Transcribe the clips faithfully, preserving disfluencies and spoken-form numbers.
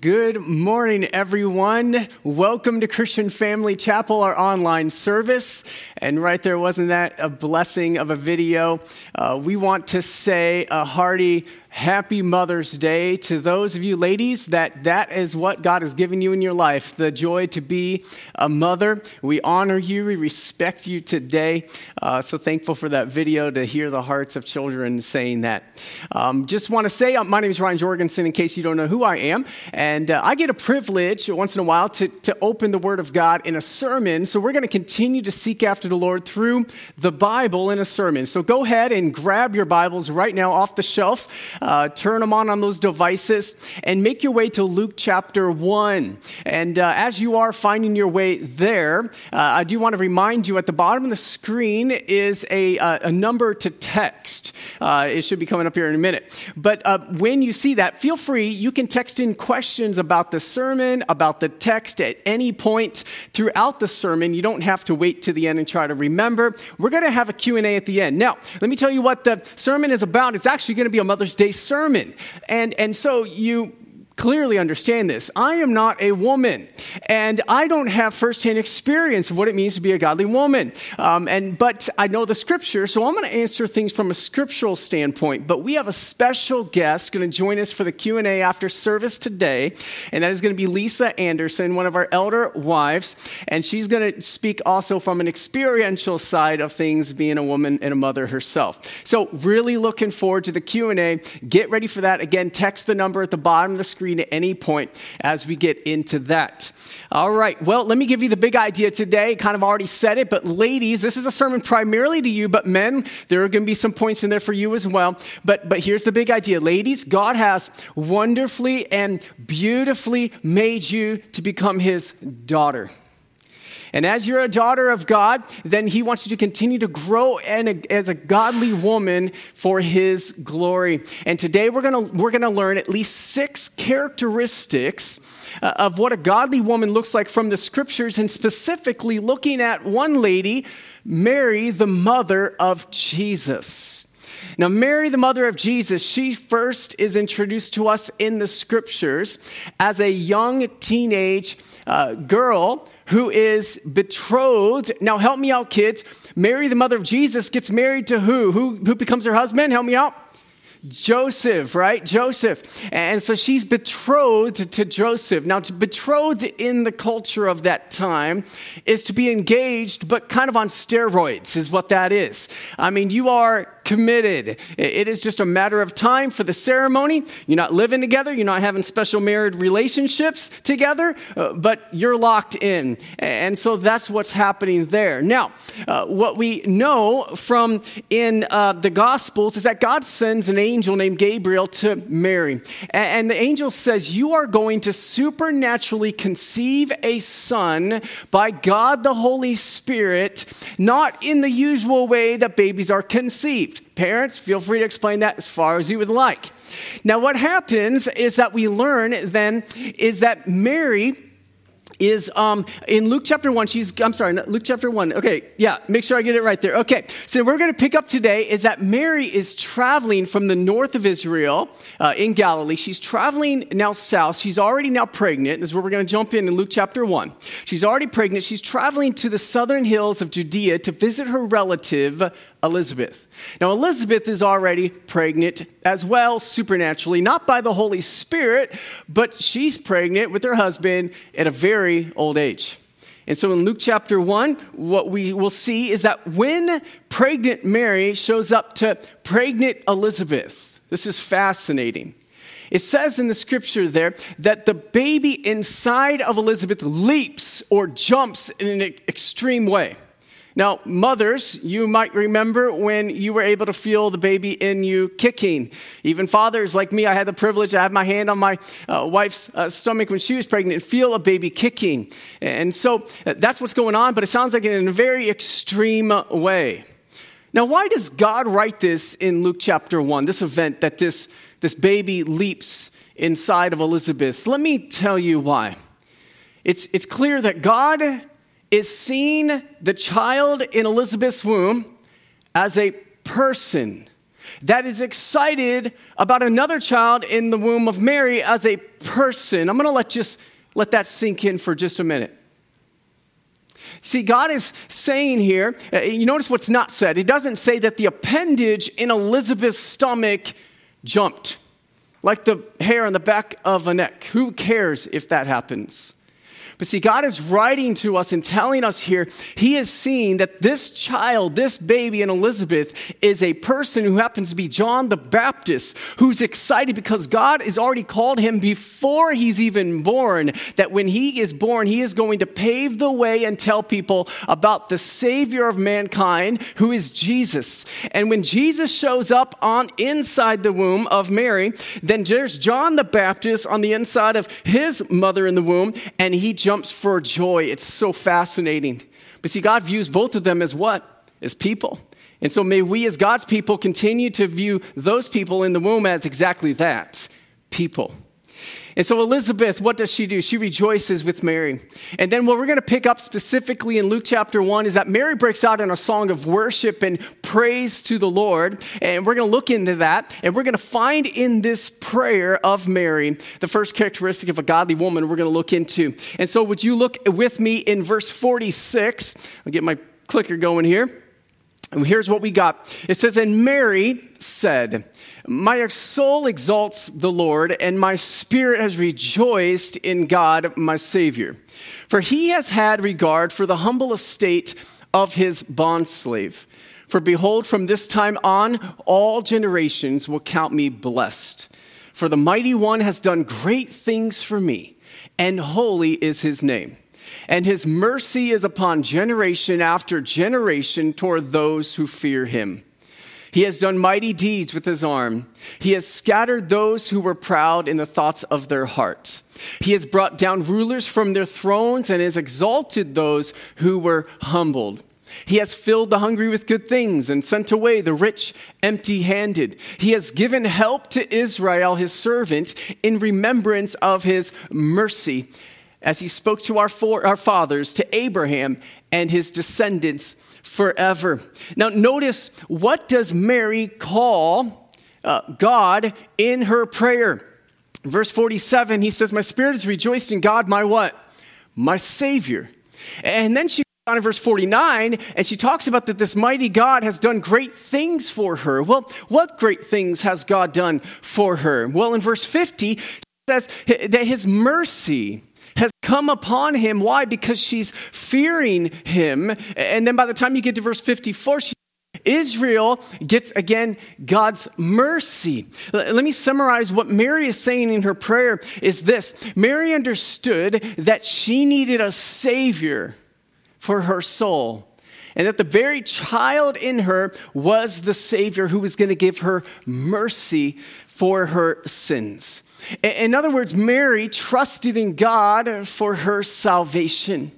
Good morning, everyone. Welcome to Christian Family Chapel, our online service. And right there, wasn't that a blessing of a video? Uh, we want to say a hearty Happy Mother's Day to those of you ladies that that is what God has given you in your life, the joy to be a mother. We honor you, we respect you today. Uh, so thankful for that video to hear the hearts of children saying that. Um, just want to say, uh, my name is Ryan Jorgensen, in case you don't know who I am. And uh, I get a privilege once in a while to, to open the Word of God in a sermon. So we're going to continue to seek after the Lord through the Bible in a sermon. So go ahead and grab your Bibles right now off the shelf. Uh, turn them on on those devices, and make your way to Luke chapter one. And uh, as you are finding your way there, uh, I do want to remind you at the bottom of the screen is a, uh, a number to text. Uh, it should be coming up here in a minute. But uh, when you see that, feel free. You can text in questions about the sermon, about the text at any point throughout the sermon. You don't have to wait to the end and try to remember. We're going to have a Q and A at the end. Now, let me tell you what the sermon is about. It's actually going to be a Mother's Day sermon. And and so you clearly understand this. I am not a woman, and I don't have firsthand experience of what it means to be a godly woman. Um, and but I know the scripture, so I'm going to answer things from a scriptural standpoint. But we have a special guest going to join us for the Q and A after service today, and that is going to be Lisa Anderson, one of our elder wives, and she's going to speak also from an experiential side of things, being a woman and a mother herself. So really looking forward to the Q and A. Get ready for that. Again, text the number at the bottom of the screen at any point as we get into that. All right, well, let me give you the big idea today. Kind of already said it, but ladies, this is a sermon primarily to you, but men, there are going to be some points in there for you as well. But but here's the big idea. Ladies, God has wonderfully and beautifully made you to become his daughter. And as you're a daughter of God, then he wants you to continue to grow and as a godly woman for his glory. And today we're going to we're going to learn at least six characteristics of what a godly woman looks like from the scriptures, and specifically looking at one lady, Mary, the mother of Jesus. Now, Mary, the mother of Jesus, she first is introduced to us in the scriptures as a young teenage uh, girl who is betrothed. Now, help me out, kids. Mary, the mother of Jesus, gets married to who? Who, who becomes her husband? Help me out. Joseph, right? Joseph. And so she's betrothed to Joseph. Now, to betrothed in the culture of that time is to be engaged, but kind of on steroids is what that is. I mean, you are committed. It is just a matter of time for the ceremony. You're not living together. You're not having special married relationships together, uh, but you're locked in. And so that's what's happening there. Now, uh, what we know from in uh, the Gospels is that God sends an angel angel named Gabriel to Mary. And the angel says, you are going to supernaturally conceive a son by God the Holy Spirit, not in the usual way that babies are conceived. Parents, feel free to explain that as far as you would like. Now, what happens is that we learn then is that Mary is um, in Luke chapter one, she's, I'm sorry, Luke chapter one. Okay, yeah, make sure I get it right there. Okay, so we're going to pick up today is that Mary is traveling from the north of Israel uh, in Galilee. She's traveling now south. She's already now pregnant. This is where we're going to jump in in Luke chapter one. She's already pregnant. She's traveling to the southern hills of Judea to visit her relative, Elizabeth. Now, Elizabeth is already pregnant as well, supernaturally, not by the Holy Spirit, but she's pregnant with her husband at a very old age. And so in Luke chapter one, what we will see is that when pregnant Mary shows up to pregnant Elizabeth, this is fascinating. It says in the scripture there that the baby inside of Elizabeth leaps or jumps in an extreme way. Now, mothers, you might remember when you were able to feel the baby in you kicking. Even fathers like me, I had the privilege to have my hand on my uh, wife's uh, stomach when she was pregnant and feel a baby kicking. And so uh, that's what's going on, but it sounds like in a very extreme way. Now, why does God write this in Luke chapter one, this event that this, this baby leaps inside of Elizabeth? Let me tell you why. It's, it's clear that God is seeing the child in Elizabeth's womb as a person, that is excited about another child in the womb of Mary as a person. I'm going to let just let that sink in for just a minute. See, God is saying here, you notice what's not said. It doesn't say that the appendage in Elizabeth's stomach jumped, like the hair on the back of a neck. Who cares if that happens? But see, God is writing to us and telling us here, he is seeing that this child, this baby in Elizabeth, is a person who happens to be John the Baptist, who's excited because God has already called him before he's even born, that when he is born, he is going to pave the way and tell people about the Savior of mankind, who is Jesus. And when Jesus shows up on inside the womb of Mary, then there's John the Baptist on the inside of his mother in the womb, and he jumps for joy. It's so fascinating. But see, God views both of them as what? As people. And so may we as God's people continue to view those people in the womb as exactly that, people. And so Elizabeth, what does she do? She rejoices with Mary. And then what we're going to pick up specifically in Luke chapter one is that Mary breaks out in a song of worship and praise to the Lord. And we're going to look into that. And we're going to find in this prayer of Mary the first characteristic of a godly woman we're going to look into. And so would you look with me in verse forty-six? I'll get my clicker going here. And here's what we got. It says, and Mary said, my soul exalts the Lord, and my spirit has rejoiced in God, my Savior. For he has had regard for the humble estate of his bondslave. For behold, from this time on, all generations will count me blessed. For the mighty one has done great things for me, and holy is his name. And his mercy is upon generation after generation toward those who fear him. He has done mighty deeds with his arm. He has scattered those who were proud in the thoughts of their heart. He has brought down rulers from their thrones and has exalted those who were humbled. He has filled the hungry with good things and sent away the rich empty-handed. He has given help to Israel, his servant, in remembrance of his mercy, as he spoke to our, for, our fathers, to Abraham and his descendants forever. Now notice, what does Mary call uh, God in her prayer? Verse forty-seven, he says, my spirit is rejoiced in God, my what? My Savior. And then she goes on in verse forty-nine, and she talks about that this mighty God has done great things for her. Well, what great things has God done for her? Well, in verse fifty, she says that his mercy has come upon him. Why? Because she's fearing him. And then by the time you get to verse fifty-four, she, Israel gets, again, God's mercy. Let me summarize what Mary is saying in her prayer is this. Mary understood that she needed a Savior for her soul, and that the very child in her was the Savior who was going to give her mercy for her sins. In other words, Mary trusted in God for her salvation.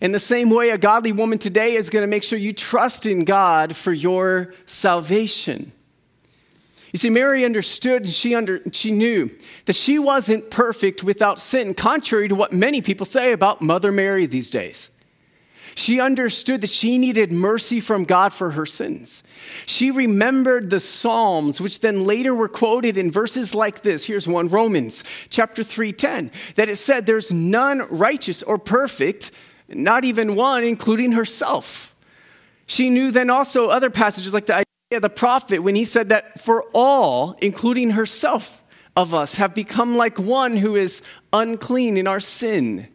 In the same way, a godly woman today is going to make sure you trust in God for your salvation. You see, Mary understood and she, under, she knew that she wasn't perfect without sin, contrary to what many people say about Mother Mary these days. She understood that she needed mercy from God for her sins. She remembered the Psalms, which then later were quoted in verses like this. Here's one, Romans chapter three ten, that it said, there's none righteous or perfect, not even one, including herself. She knew then also other passages like the Isaiah the prophet, when he said that for all, including herself of us, have become like one who is unclean in our sin.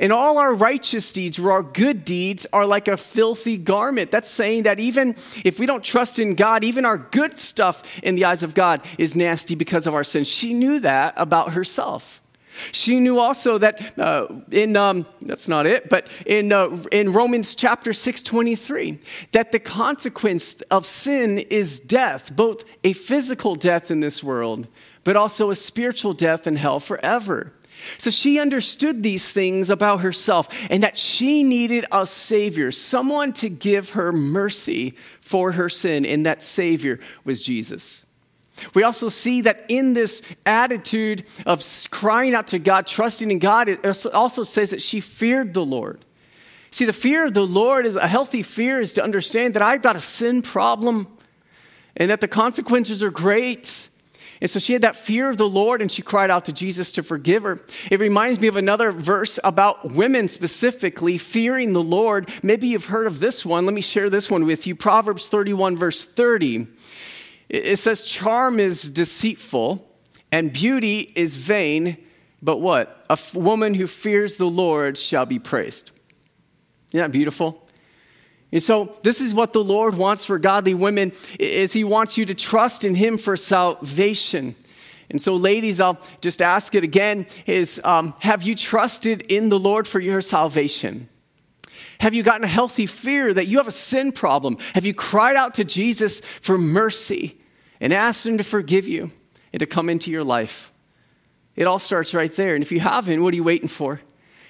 And all our righteous deeds or our good deeds are like a filthy garment. That's saying that even if we don't trust in God, even our good stuff in the eyes of God is nasty because of our sin. She knew that about herself. She knew also that uh, in, um, that's not it, but in uh, in Romans chapter six twenty-three, that the consequence of sin is death, both a physical death in this world, but also a spiritual death in hell forever. So she understood these things about herself and that she needed a Savior, someone to give her mercy for her sin, and that Savior was Jesus. We also see that in this attitude of crying out to God, trusting in God, it also says that she feared the Lord. See, the fear of the Lord is a healthy fear is to understand that I've got a sin problem. and that the consequences are great. And so she had that fear of the Lord, and she cried out to Jesus to forgive her. It reminds me of another verse about women specifically fearing the Lord. Maybe you've heard of this one. Let me share this one with you. Proverbs thirty-one, verse thirty. It says, charm is deceitful and beauty is vain, but what? A woman who fears the Lord shall be praised. Isn't that beautiful? And so this is what the Lord wants for godly women, is he wants you to trust in him for salvation. And so ladies, I'll just ask it again, is um, have you trusted in the Lord for your salvation? Have you gotten a healthy fear that you have a sin problem? Have you cried out to Jesus for mercy and asked him to forgive you and to come into your life? It all starts right there. And if you haven't, what are you waiting for?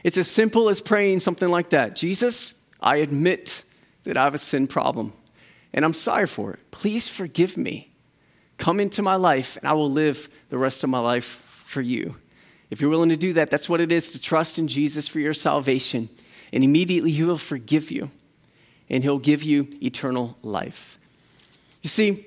It's as simple as praying something like that. Jesus, I admit that I have a sin problem, and I'm sorry for it. Please forgive me. Come into my life, and I will live the rest of my life for you. If you're willing to do that, that's what it is to trust in Jesus for your salvation, and immediately he will forgive you, and he'll give you eternal life. You see,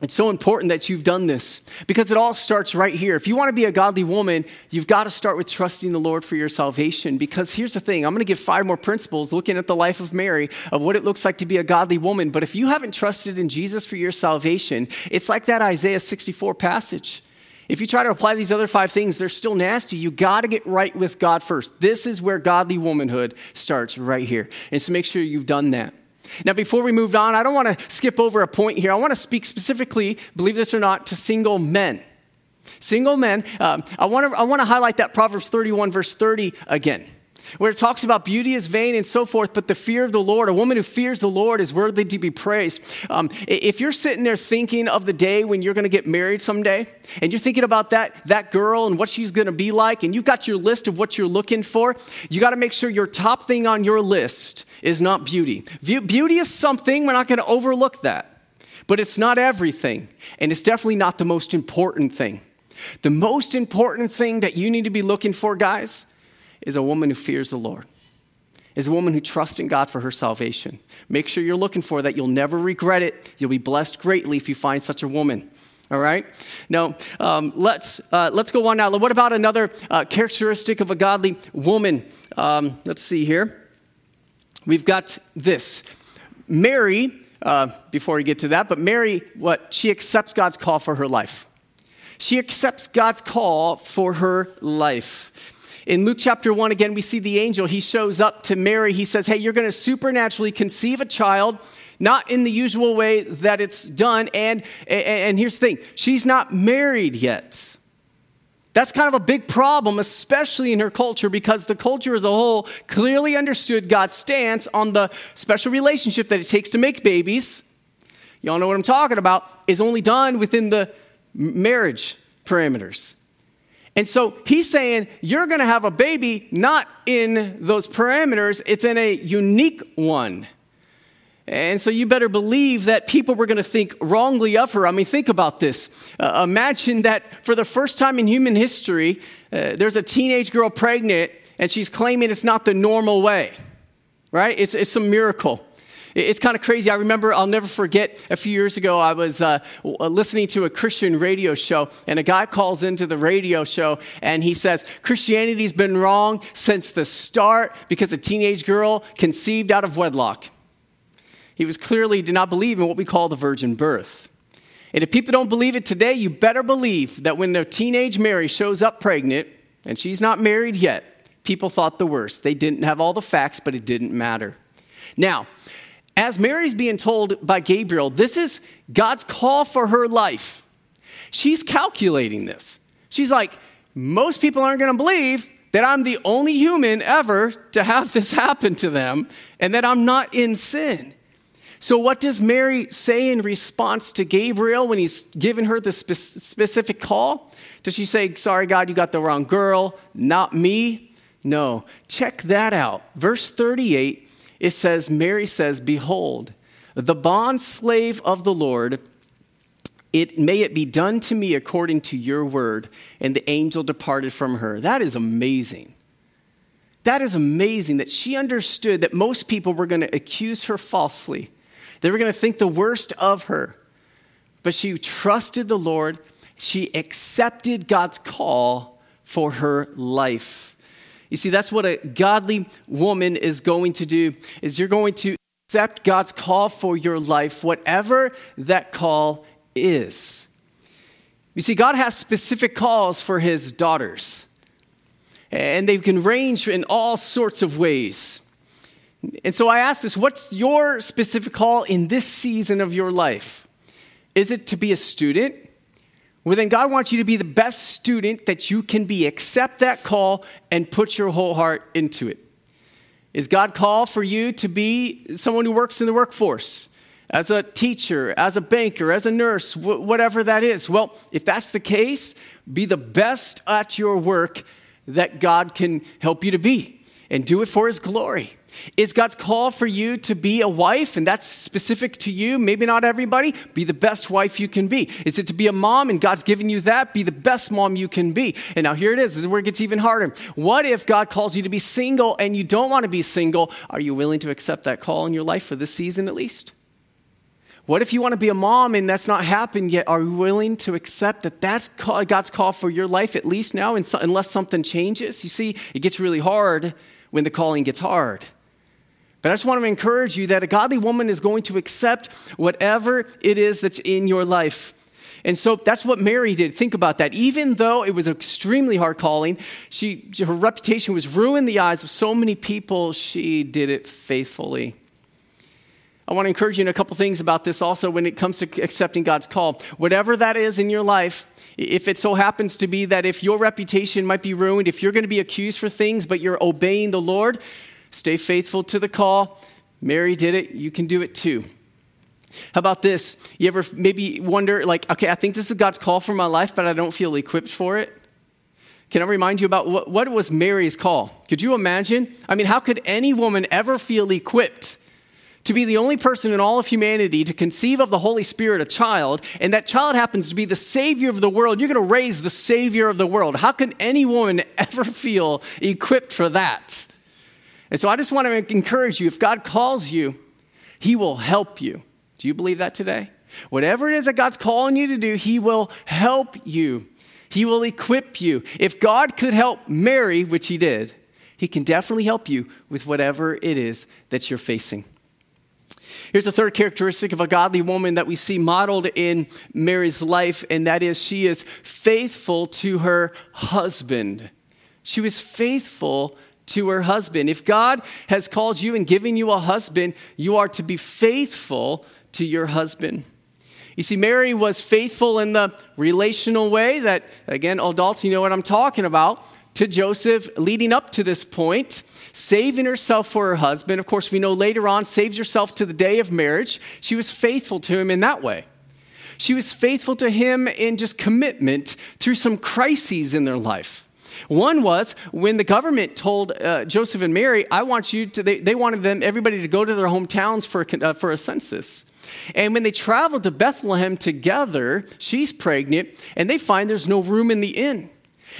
it's so important that you've done this because it all starts right here. If you want to be a godly woman, you've got to start with trusting the Lord for your salvation, because here's the thing. I'm going to give five more principles looking at the life of Mary of what it looks like to be a godly woman. But if you haven't trusted in Jesus for your salvation, it's like that Isaiah sixty-four passage. If you try to apply these other five things, they're still nasty. You got to get right with God first. This is where godly womanhood starts, right here. And so make sure you've done that. Now, before we move on, I don't want to skip over a point here. I want to speak specifically, believe this or not, to single men. Single men, um, I want to I want to highlight that Proverbs thirty-one, verse thirty again, where it talks about beauty is vain and so forth, but the fear of the Lord, a woman who fears the Lord is worthy to be praised. Um, if you're sitting there thinking of the day when you're going to get married someday, and you're thinking about that, that girl and what she's going to be like, and you've got your list of what you're looking for, you got to make sure your top thing on your list is not beauty. Beauty is something, we're not going to overlook that, but it's not everything, and it's definitely not the most important thing. The most important thing that you need to be looking for, guys, is a woman who fears the Lord, is a woman who trusts in God for her salvation. Make sure you're looking for that. You'll never regret it. You'll be blessed greatly if you find such a woman. All right? Now, um, let's uh, let's go on now. What about another uh, characteristic of a godly woman? Um, let's see here. We've got this. Mary, uh, before we get to that, but Mary, what? She accepts God's call for her life. She accepts God's call for her life. In Luke chapter one, again, we see the angel. He shows up to Mary. He says, hey, you're going to supernaturally conceive a child, not in the usual way that it's done. And, and, and here's the thing. She's not married yet. That's kind of a big problem, especially in her culture, because the culture as a whole clearly understood God's stance on the special relationship that it takes to make babies. Y'all know what I'm talking about. Is only done within the marriage parameters. And so he's saying, you're going to have a baby not in those parameters. It's in a unique one. And so you better believe that people were going to think wrongly of her. I mean, think about this. Uh, imagine that for the first time in human history, uh, there's a teenage girl pregnant, and she's claiming it's not the normal way, right? It's, it's a miracle. It's kind of crazy. I remember, I'll never forget, a few years ago, I was uh, listening to a Christian radio show, and a guy calls into the radio show, and he says, Christianity's been wrong since the start because a teenage girl conceived out of wedlock. He was clearly did not believe in what we call the virgin birth. And if people don't believe it today, you better believe that when the teenage Mary shows up pregnant, and she's not married yet, people thought the worst. They didn't have all the facts, but it didn't matter. Now, as Mary's being told by Gabriel, this is God's call for her life. She's calculating this. She's like, most people aren't going to believe that I'm the only human ever to have this happen to them and that I'm not in sin. So what does Mary say in response to Gabriel when he's giving her the spe- specific call? Does she say, sorry, God, you got the wrong girl, not me? No. Check that out. Verse thirty-eight. It says, Mary says, behold, the bondslave of the Lord, it may it be done to me according to your word. And the angel departed from her. That is amazing. That is amazing that she understood that most people were going to accuse her falsely. They were going to think the worst of her. But she trusted the Lord. She accepted God's call for her life. You see, that's what a godly woman is going to do, is you're going to accept God's call for your life, whatever that call is. You see, God has specific calls for his daughters, and they can range in all sorts of ways. And so I asked this, what's your specific call in this season of your life? Is it to be a student? Well, then God wants you to be the best student that you can be. Accept that call and put your whole heart into it. Is God call for you to be someone who works in the workforce? As a teacher, as a banker, as a nurse, wh- whatever that is. Well, if that's the case, be the best at your work that God can help you to be, and do it for his glory. Is God's call for you to be a wife, and that's specific to you? Maybe not everybody. Be the best wife you can be. Is it to be a mom, and God's giving you that? Be the best mom you can be. And now here it is. This is where it gets even harder. What if God calls you to be single, and you don't want to be single? Are you willing to accept that call in your life for this season at least? What if you want to be a mom and that's not happened yet? Are you willing to accept that that's God's call for your life at least now, unless something changes? You see, it gets really hard when the calling gets hard. But I just want to encourage you that a godly woman is going to accept whatever it is that's in your life. And so that's what Mary did. Think about that. Even though it was an extremely hard calling, she her reputation was ruined in the eyes of so many people, she did it faithfully. I want to encourage you in a couple things about this also when it comes to accepting God's call. Whatever that is in your life, if it so happens to be that if your reputation might be ruined, if you're going to be accused for things, but you're obeying the Lord, stay faithful to the call. Mary did it. You can do it too. How about this? You ever maybe wonder, like, okay, I think this is God's call for my life, but I don't feel equipped for it? Can I remind you about what, what was Mary's call? Could you imagine? I mean, how could any woman ever feel equipped to be the only person in all of humanity to conceive of the Holy Spirit a child, and that child happens to be the Savior of the world? You're going to raise the Savior of the world. How can any woman ever feel equipped for that? And so I just want to encourage you, if God calls you, he will help you. Do you believe that today? Whatever it is that God's calling you to do, he will help you. He will equip you. If God could help Mary, which he did, he can definitely help you with whatever it is that you're facing. Here's the third characteristic of a godly woman that we see modeled in Mary's life, and that is she is faithful to her husband. She was faithful to her husband. If God has called you and given you a husband, you are to be faithful to your husband. You see, Mary was faithful in the relational way that, again, adults, you know what I'm talking about, to Joseph leading up to this point, saving herself for her husband. Of course, we know later on, saves herself to the day of marriage. She was faithful to him in that way. She was faithful to him in just commitment through some crises in their life. One was when the government told uh, Joseph and Mary, I want you to, they, they wanted them, everybody to go to their hometowns for a, uh, for a census. And when they traveled to Bethlehem together, she's pregnant, and they find there's no room in the inn.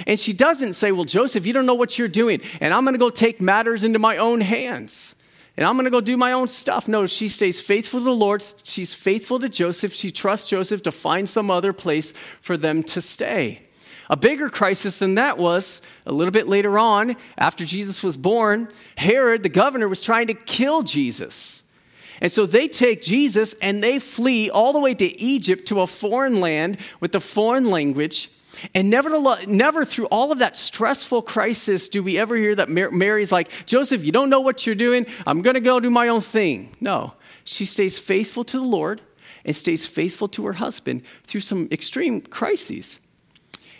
And she doesn't say, well, Joseph, you don't know what you're doing, and I'm going to go take matters into my own hands, and I'm going to go do my own stuff. No, she stays faithful to the Lord. She's faithful to Joseph. She trusts Joseph to find some other place for them to stay. A bigger crisis than that was a little bit later on, after Jesus was born, Herod, the governor, was trying to kill Jesus. And so they take Jesus and they flee all the way to Egypt, to a foreign land with a foreign language. And never, never through all of that stressful crisis do we ever hear that Mary's like, Joseph, you don't know what you're doing. I'm going to go do my own thing. No, she stays faithful to the Lord and stays faithful to her husband through some extreme crises.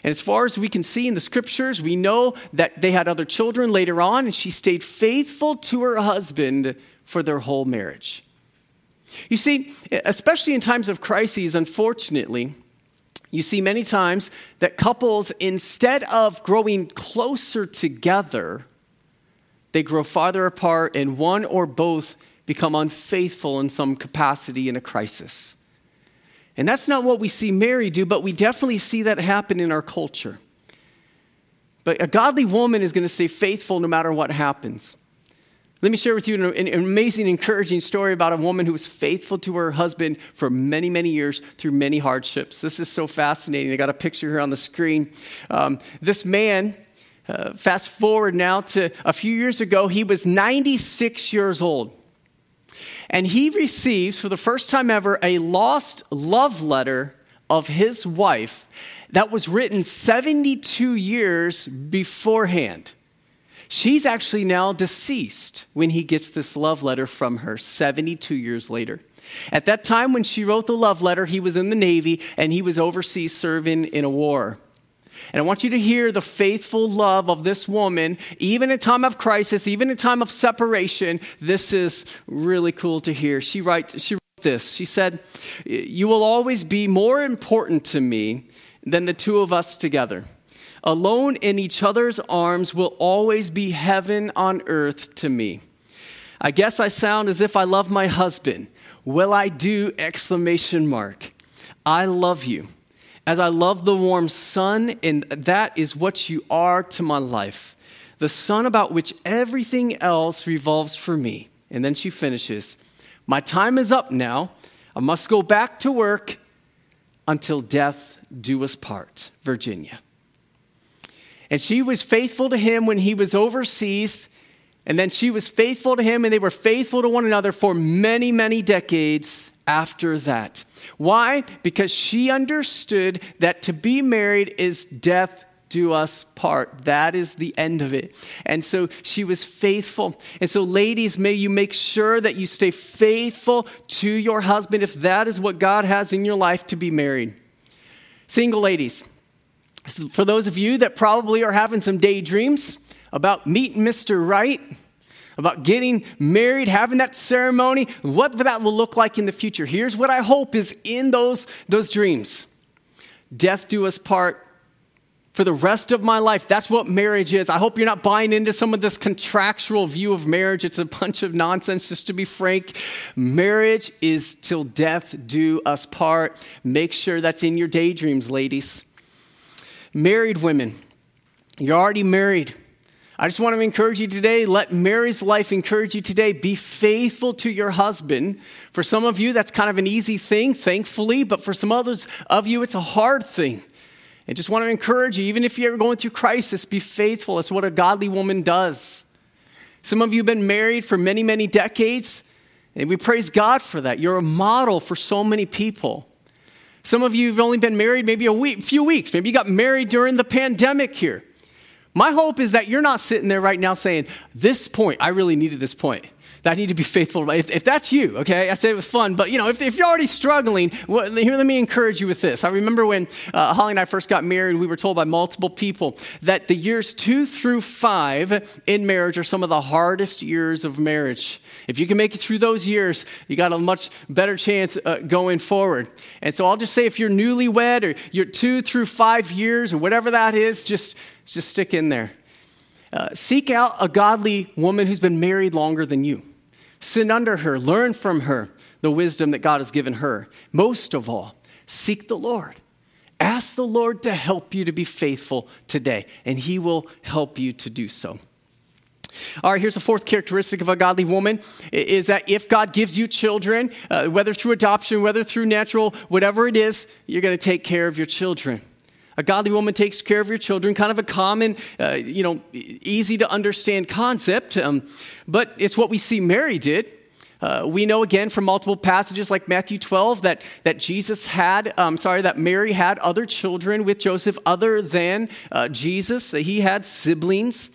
And as far as we can see in the scriptures, we know that they had other children later on, and she stayed faithful to her husband for their whole marriage. You see, especially in times of crises, unfortunately, you see many times that couples, instead of growing closer together, they grow farther apart, and one or both become unfaithful in some capacity in a crisis. And that's not what we see Mary do, but we definitely see that happen in our culture. But a godly woman is going to stay faithful no matter what happens. Let me share with you an, an amazing, encouraging story about a woman who was faithful to her husband for many, many years through many hardships. This is so fascinating. I got a picture here on the screen. Um, this man, uh, fast forward now to a few years ago, he was ninety-six years old. And he receives, for the first time ever, a lost love letter of his wife that was written seventy-two years beforehand. She's actually now deceased when he gets this love letter from her seventy-two years later. At that time when she wrote the love letter, he was in the Navy and he was overseas serving in a war. And I want you to hear the faithful love of this woman, even in time of crisis, even in time of separation. This is really cool to hear. She writes, she wrote this. She said, "You will always be more important to me than the two of us together. Alone in each other's arms will always be heaven on earth to me. I guess I sound as if I love my husband. Will I do exclamation mark? I love you as I love the warm sun, and that is what you are to my life. The sun about which everything else revolves for me." And then she finishes, "My time is up now. I must go back to work. Until death do us part, Virginia." And she was faithful to him when he was overseas. And then she was faithful to him, and they were faithful to one another for many, many decades after that. Why? Because she understood that to be married is death do us part. That is the end of it. And so she was faithful. And so ladies, may you make sure that you stay faithful to your husband if that is what God has in your life to be married. Single ladies, for those of you that probably are having some daydreams about meeting Mister Right, about getting married, having that ceremony, what that will look like in the future, here's what I hope is in those, those dreams. Death do us part for the rest of my life. That's what marriage is. I hope you're not buying into some of this contractual view of marriage. It's a bunch of nonsense, just to be frank. Marriage is till death do us part. Make sure that's in your daydreams, ladies. Married women, you're already married. I just want to encourage you today. Let Mary's life encourage you today. Be faithful to your husband. For some of you, that's kind of an easy thing, thankfully. But for some others of you, it's a hard thing. I just want to encourage you, even if you're going through crisis, be faithful. It's what a godly woman does. Some of you have been married for many, many decades. And we praise God for that. You're a model for so many people. Some of you have only been married maybe a week, few weeks. Maybe you got married during the pandemic here. My hope is that you're not sitting there right now saying, this point, I really needed this point. That I need to be faithful. If, if that's you, okay, I say it was fun. But, you know, if, if you're already struggling, well, here, let me encourage you with this. I remember when uh, Holly and I first got married, we were told by multiple people that the years two through five in marriage are some of the hardest years of marriage. If you can make it through those years, you got a much better chance uh, going forward. And so I'll just say if you're newlywed or you're two through five years or whatever that is, just, just stick in there. Uh, seek out a godly woman who's been married longer than you. Sit under her, learn from her the wisdom that God has given her. Most of all, seek the Lord. Ask the Lord to help you to be faithful today, and he will help you to do so. All right, here's the fourth characteristic of a godly woman, is that if God gives you children, uh, whether through adoption, whether through natural, whatever it is, you're going to take care of your children. A godly woman takes care of your children, kind of a common, uh, you know, easy to understand concept, um, but it's what we see Mary did. Uh, we know again from multiple passages like Matthew twelve that that Jesus had, um, sorry, that Mary had other children with Joseph other than uh, Jesus, that he had siblings.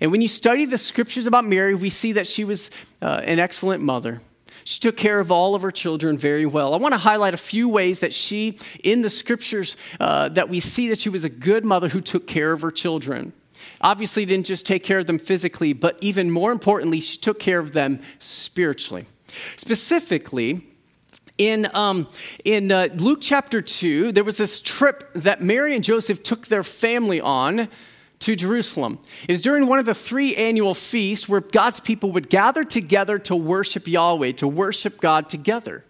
And when you study the scriptures about Mary, we see that she was uh, an excellent mother. She took care of all of her children very well. I want to highlight a few ways that she, in the scriptures, uh, that we see that she was a good mother who took care of her children. Obviously, didn't just take care of them physically, but even more importantly, she took care of them spiritually. Specifically, in um, in uh, Luke chapter two, there was this trip that Mary and Joseph took their family on to Jerusalem. It was during one of the three annual feasts where God's people would gather together to worship Yahweh, to worship God together.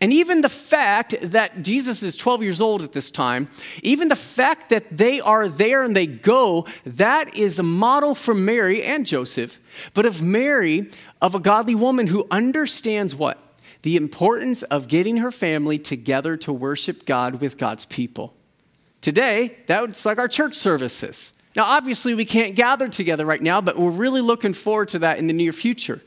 And even the fact that Jesus is twelve years old at this time, even the fact that they are there and they go, that is a model for Mary and Joseph, but of Mary, of a godly woman who understands what? The importance of getting her family together to worship God with God's people. Today, that's like our church services. Now, obviously, we can't gather together right now, but we're really looking forward to that in the near future.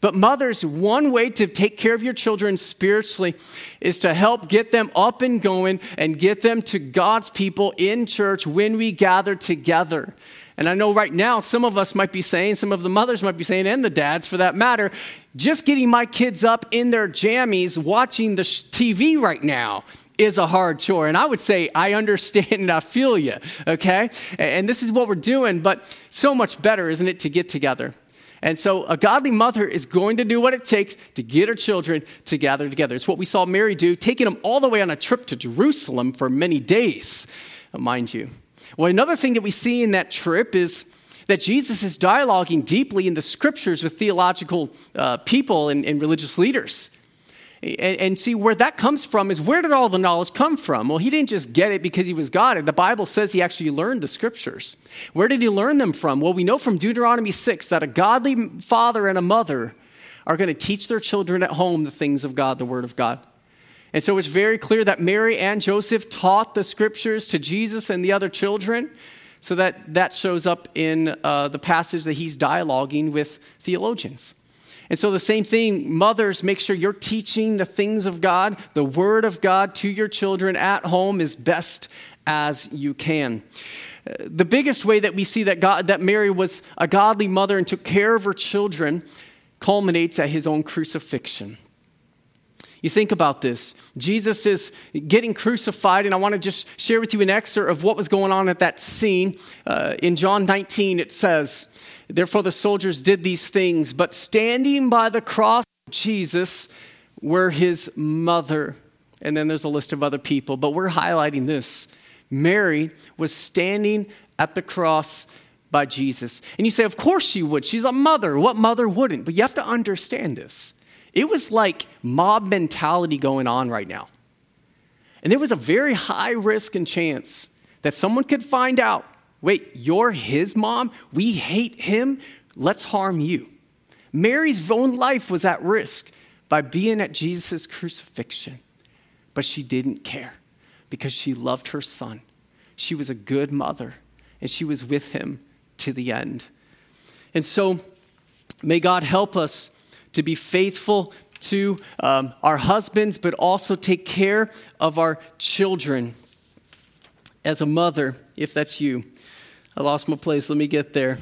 But mothers, one way to take care of your children spiritually is to help get them up and going and get them to God's people in church when we gather together. And I know right now some of us might be saying, some of the mothers might be saying, and the dads for that matter, just getting my kids up in their jammies watching the T V right now is a hard chore. And I would say, I understand and I feel you, okay? And this is what we're doing, but so much better, isn't it, to get together? And so a godly mother is going to do what it takes to get her children to gather together. It's what we saw Mary do, taking them all the way on a trip to Jerusalem for many days, mind you. Well, another thing that we see in that trip is that Jesus is dialoguing deeply in the scriptures with theological uh, people and, and religious leaders. And, and see, where that comes from is, where did all the knowledge come from? Well, he didn't just get it because he was God. And the Bible says he actually learned the scriptures. Where did he learn them from? Well, we know from Deuteronomy six that a godly father and a mother are going to teach their children at home the things of God, the word of God. And so it's very clear that Mary and Joseph taught the scriptures to Jesus and the other children, so that that shows up in uh, the passage that he's dialoguing with theologians. And so the same thing, mothers, make sure you're teaching the things of God, the word of God to your children at home as best as you can. The biggest way that we see that God, that Mary was a godly mother and took care of her children culminates at his own crucifixion. You think about this. Jesus is getting crucified, and I want to just share with you an excerpt of what was going on at that scene. Uh, in John nineteen, it says, "Therefore the soldiers did these things, but standing by the cross of Jesus were his mother." And then there's a list of other people, but we're highlighting this. Mary was standing at the cross by Jesus. And you say, of course she would. She's a mother. What mother wouldn't? But you have to understand this. It was like mob mentality going on right now. And there was a very high risk and chance that someone could find out, wait, you're his mom? We hate him? Let's harm you. Mary's own life was at risk by being at Jesus' crucifixion. But she didn't care because she loved her son. She was a good mother, and she was with him to the end. And so may God help us to be faithful to um, our husbands, but also take care of our children as a mother, if that's you. I lost my place. Let me get there.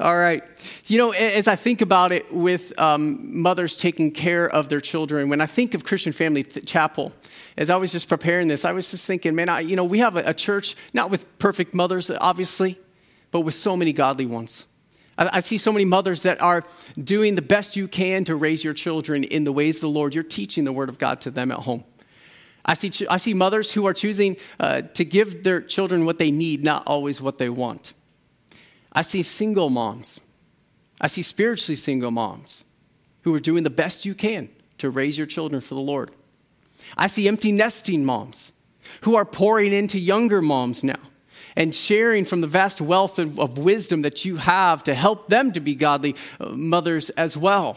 All right. You know, as I think about it with um, mothers taking care of their children, when I think of Christian Family Chapel, as I was just preparing this, I was just thinking, man, I, you know, we have a, a church, not with perfect mothers, obviously, but with so many godly ones. I see so many mothers that are doing the best you can to raise your children in the ways of the Lord. You're teaching the word of God to them at home. I see I see mothers who are choosing uh, to give their children what they need, not always what they want. I see single moms. I see spiritually single moms who are doing the best you can to raise your children for the Lord. I see empty nesting moms who are pouring into younger moms now and sharing from the vast wealth of, of wisdom that you have to help them to be godly mothers as well.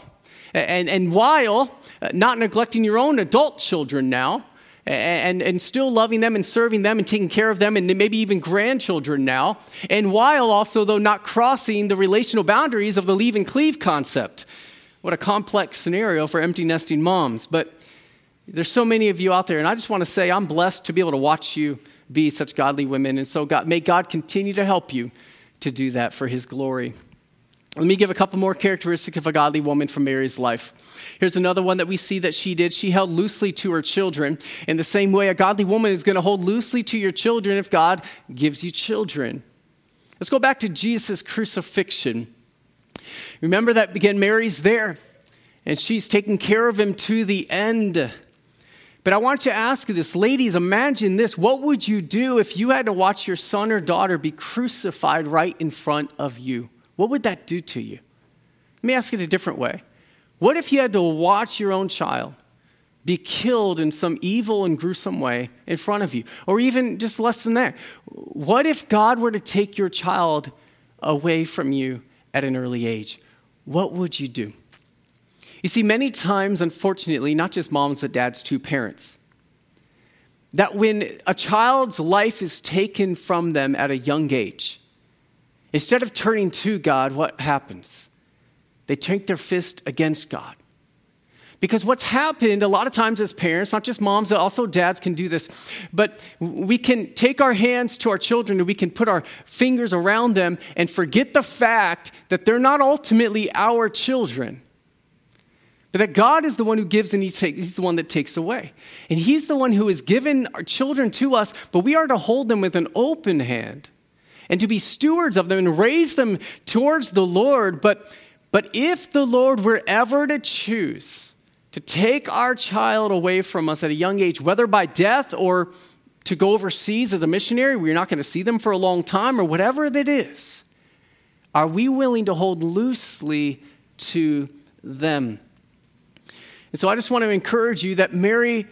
And, and while not neglecting your own adult children now, and, and still loving them and serving them and taking care of them, and maybe even grandchildren now, and while also, though, not crossing the relational boundaries of the leave and cleave concept. What a complex scenario for empty nesting moms. But there's so many of you out there, and I just want to say I'm blessed to be able to watch you be such godly women. And so God, may God continue to help you to do that for his glory. Let me give a couple more characteristics of a godly woman from Mary's life. Here's another one that we see that she did. She held loosely to her children. In the same way, a godly woman is going to hold loosely to your children if God gives you children. Let's go back to Jesus' crucifixion. Remember that, again, Mary's there, and she's taking care of him to the end. But I want you to ask you this, ladies, imagine this. What would you do if you had to watch your son or daughter be crucified right in front of you? What would that do to you? Let me ask it a different way. What if you had to watch your own child be killed in some evil and gruesome way in front of you? Or even just less than that, what if God were to take your child away from you at an early age? What would you do? You see, many times, unfortunately, not just moms, but dads too, parents, that when a child's life is taken from them at a young age, instead of turning to God, what happens? They take their fist against God. Because what's happened a lot of times as parents, not just moms, but also dads can do this, but we can take our hands to our children and we can put our fingers around them and forget the fact that they're not ultimately our children, but that God is the one who gives and he takes, he's the one that takes away. And he's the one who has given our children to us, but we are to hold them with an open hand and to be stewards of them and raise them towards the Lord. But, but if the Lord were ever to choose to take our child away from us at a young age, whether by death or to go overseas as a missionary, we're not going to see them for a long time or whatever that is, are we willing to hold loosely to them? And so I just want to encourage you that Mary,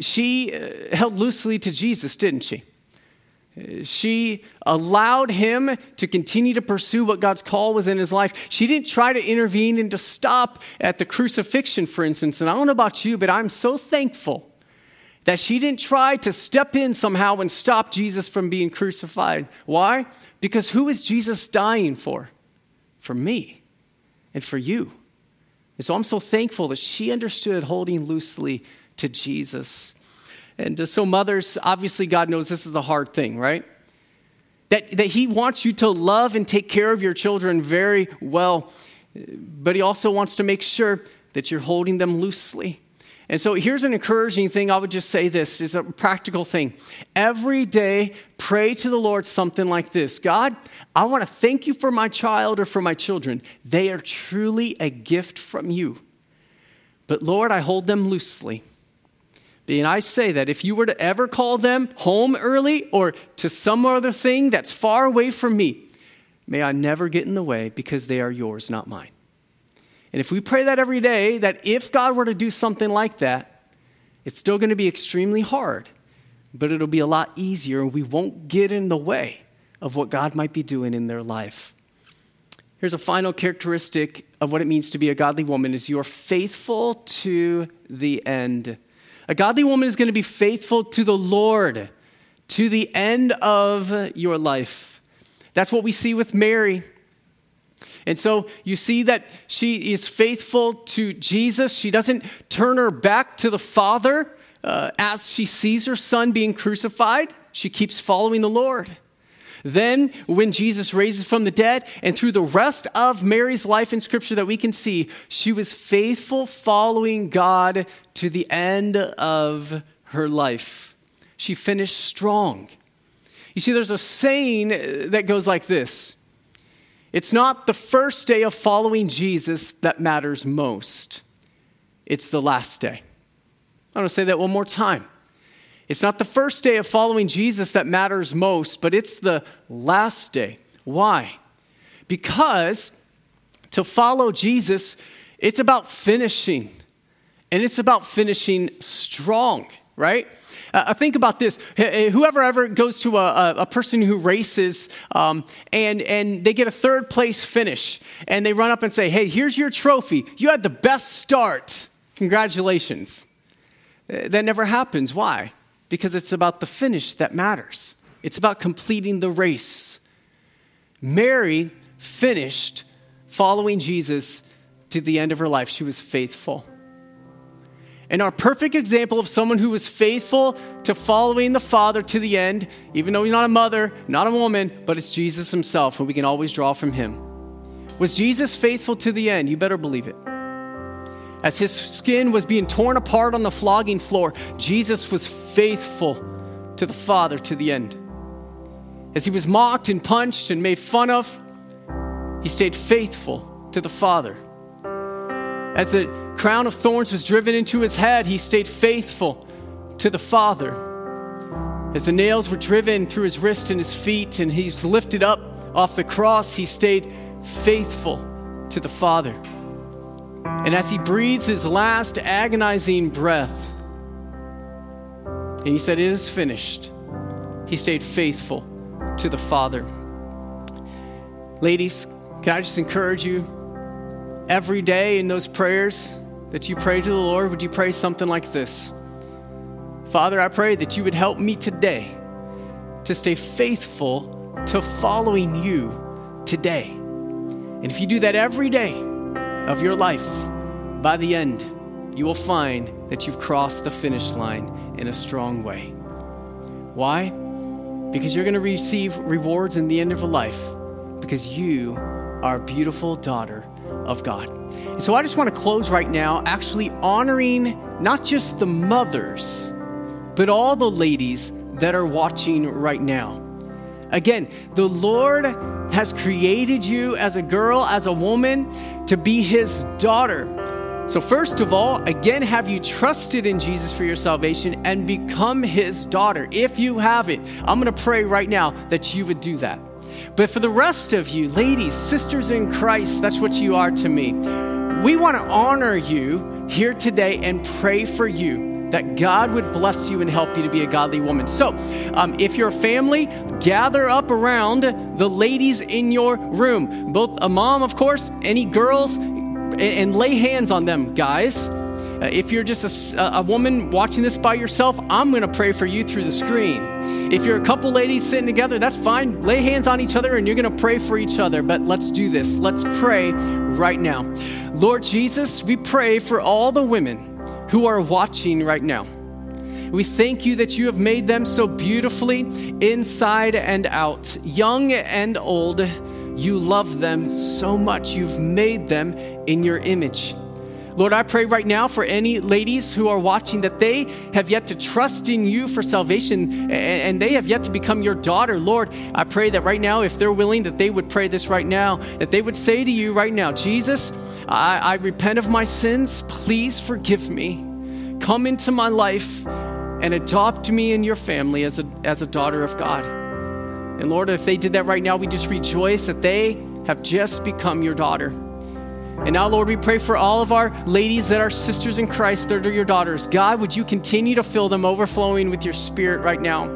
she held loosely to Jesus, didn't she? She allowed him to continue to pursue what God's call was in his life. She didn't try to intervene and to stop at the crucifixion, for instance. And I don't know about you, but I'm so thankful that she didn't try to step in somehow and stop Jesus from being crucified. Why? Because who is Jesus dying for? For me and for you. And so I'm so thankful that she understood holding loosely to Jesus. And so mothers, obviously God knows this is a hard thing, right? That, that he wants you to love and take care of your children very well, but he also wants to make sure that you're holding them loosely. And so here's an encouraging thing. I would just say this is a practical thing. Every day, pray to the Lord something like this. God, I want to thank you for my child or for my children. They are truly a gift from you. But Lord, I hold them loosely. And I say that if you were to ever call them home early or to some other thing that's far away from me, may I never get in the way because they are yours, not mine. And if we pray that every day, that if God were to do something like that, it's still going to be extremely hard, but it'll be a lot easier and we won't get in the way of what God might be doing in their life. Here's a final characteristic of what it means to be a godly woman is you're faithful to the end. A godly woman is going to be faithful to the Lord to the end of your life. That's what we see with Mary. And so you see that she is faithful to Jesus. She doesn't turn her back to the Father uh, as she sees her son being crucified. She keeps following the Lord. Then when Jesus raises from the dead and through the rest of Mary's life in Scripture that we can see, she was faithful following God to the end of her life. She finished strong. You see, there's a saying that goes like this. It's not the first day of following Jesus that matters most. It's the last day. I'm going to say that one more time. It's not the first day of following Jesus that matters most, but it's the last day. Why? Because to follow Jesus, it's about finishing. And it's about finishing strong, right? Uh, think about this. Whoever ever goes to a, a person who races um, and, and they get a third place finish and they run up and say, hey, here's your trophy. You had the best start. Congratulations. That never happens. Why? Because it's about the finish that matters. It's about completing the race. Mary finished following Jesus to the end of her life. She was faithful. And our perfect example of someone who was faithful to following the Father to the end, even though he's not a mother, not a woman, but it's Jesus himself, and we can always draw from him. Was Jesus faithful to the end? You better believe it. As his skin was being torn apart on the flogging floor, Jesus was faithful to the Father to the end. As he was mocked and punched and made fun of, he stayed faithful to the Father. As the crown of thorns was driven into his head, he stayed faithful to the Father. As the nails were driven through his wrist and his feet, and he was lifted up off the cross, he stayed faithful to the Father. And as he breathes his last agonizing breath, and he said, "It is finished," he stayed faithful to the Father. Ladies, can I just encourage you, every day in those prayers that you pray to the Lord, would you pray something like this? Father, I pray that you would help me today to stay faithful to following you today. And if you do that every day of your life, by the end, you will find that you've crossed the finish line in a strong way. Why? Because you're going to receive rewards in the end of your life, because you are a beautiful daughter of God. And so I just want to close right now actually honoring not just the mothers, but all the ladies that are watching right now. Again, the Lord has created you as a girl, as a woman, to be his daughter. So first of all, again, have you trusted in Jesus for your salvation and become his daughter? If you haven't, I'm going to pray right now that you would do that. But for the rest of you, ladies, sisters in Christ, that's what you are to me. We want to honor you here today and pray for you, that God would bless you and help you to be a godly woman. So um, if you're a family, gather up around the ladies in your room, both a mom, of course, any girls, and, and lay hands on them, guys. Uh, if you're just a, a woman watching this by yourself, I'm going to pray for you through the screen. If you're a couple ladies sitting together, that's fine. Lay hands on each other and you're going to pray for each other. But let's do this. Let's pray right now. Lord Jesus, we pray for all the women who are watching right now. We thank you that you have made them so beautifully inside and out, young and old. You love them so much. You've made them in your image. Lord, I pray right now for any ladies who are watching that they have yet to trust in you for salvation and they have yet to become your daughter. Lord, I pray that right now, if they're willing, that they would pray this right now, that they would say to you right now, Jesus, I, I repent of my sins. Please forgive me. Come into my life and adopt me and your family as a, as a daughter of God. And Lord, if they did that right now, we just rejoice that they have just become your daughter. And now, Lord, we pray for all of our ladies that are sisters in Christ, that are your daughters. God, would you continue to fill them overflowing with your spirit right now?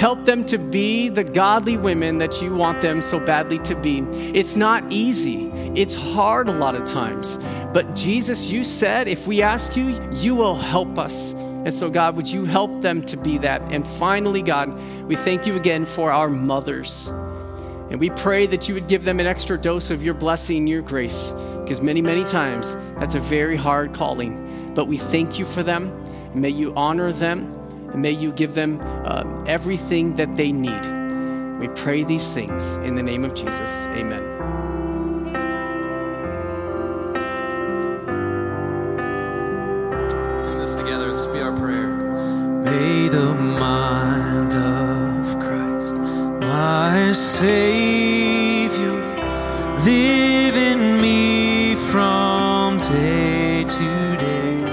Help them to be the godly women that you want them so badly to be. It's not easy. It's hard a lot of times. But Jesus, you said, if we ask you, you will help us. And so, God, would you help them to be that? And finally, God, we thank you again for our mothers. And we pray that you would give them an extra dose of your blessing, your grace, because many, many times that's a very hard calling. But we thank you for them. And may you honor them. And may you give them uh, everything that they need. We pray these things in the name of Jesus. Amen. Savior, live in me from day to day,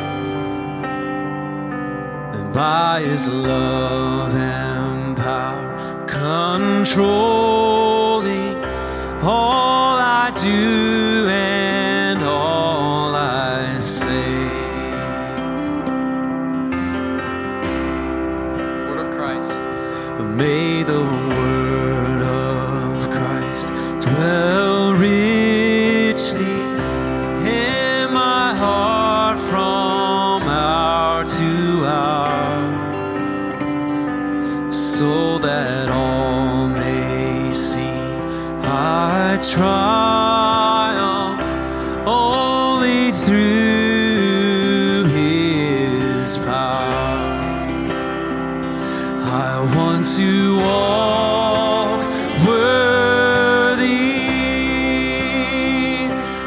and by his love and power, controlling all I do and all I say. Word of Christ, may the triumph only through his power. I want to walk worthy.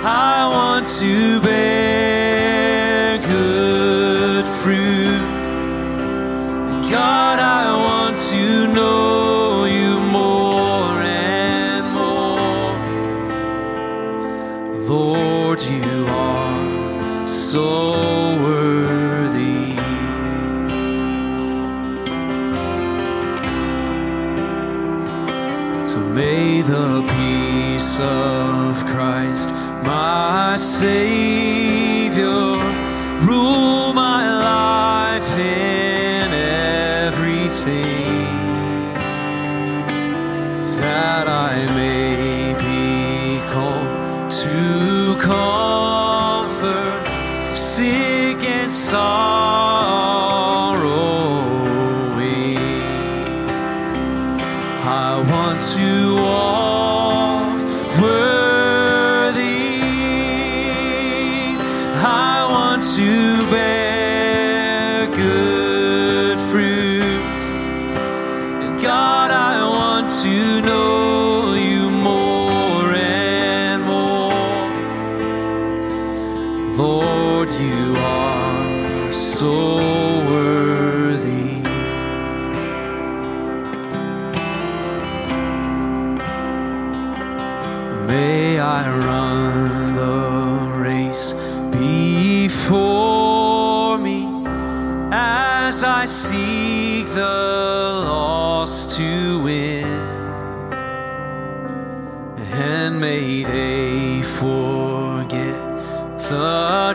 I want to bear good fruit. God, I want to know so worthy. So may the peace of Christ, my Savior, Savior, rule my life in everything, that I may be called to comfort sick and sorrowing. I want to walk worthy.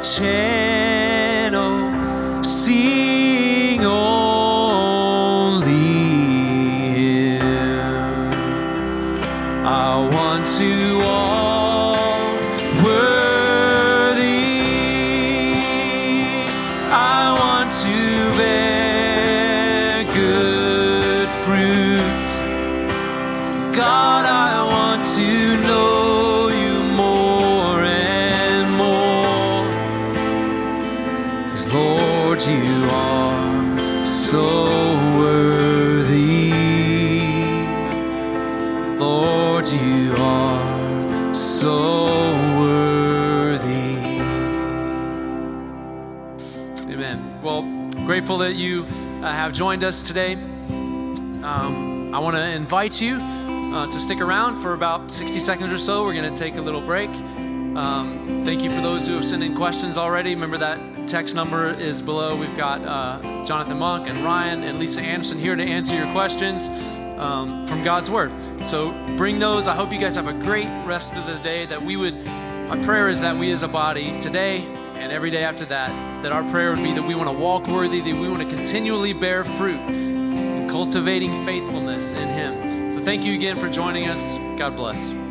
Channel, seeing only Him. I want to walk worthy. I want to bear good fruit. God, I want to know You are so worthy, Lord, you are so worthy. Amen. Well, grateful that you uh, have joined us today. Um, I want to invite you uh, to stick around for about sixty seconds or so. We're going to take a little break. Um, thank you for those who have sent in questions already. Remember that text number is below. We've got uh, Jonathan Monk and Ryan and Lisa Anderson here to answer your questions um, from God's Word. So bring those. I hope you guys have a great rest of the day. That we would, my prayer is that we as a body today and every day after that, that our prayer would be that we want to walk worthy, that we want to continually bear fruit in cultivating faithfulness in Him. So thank you again for joining us. God bless.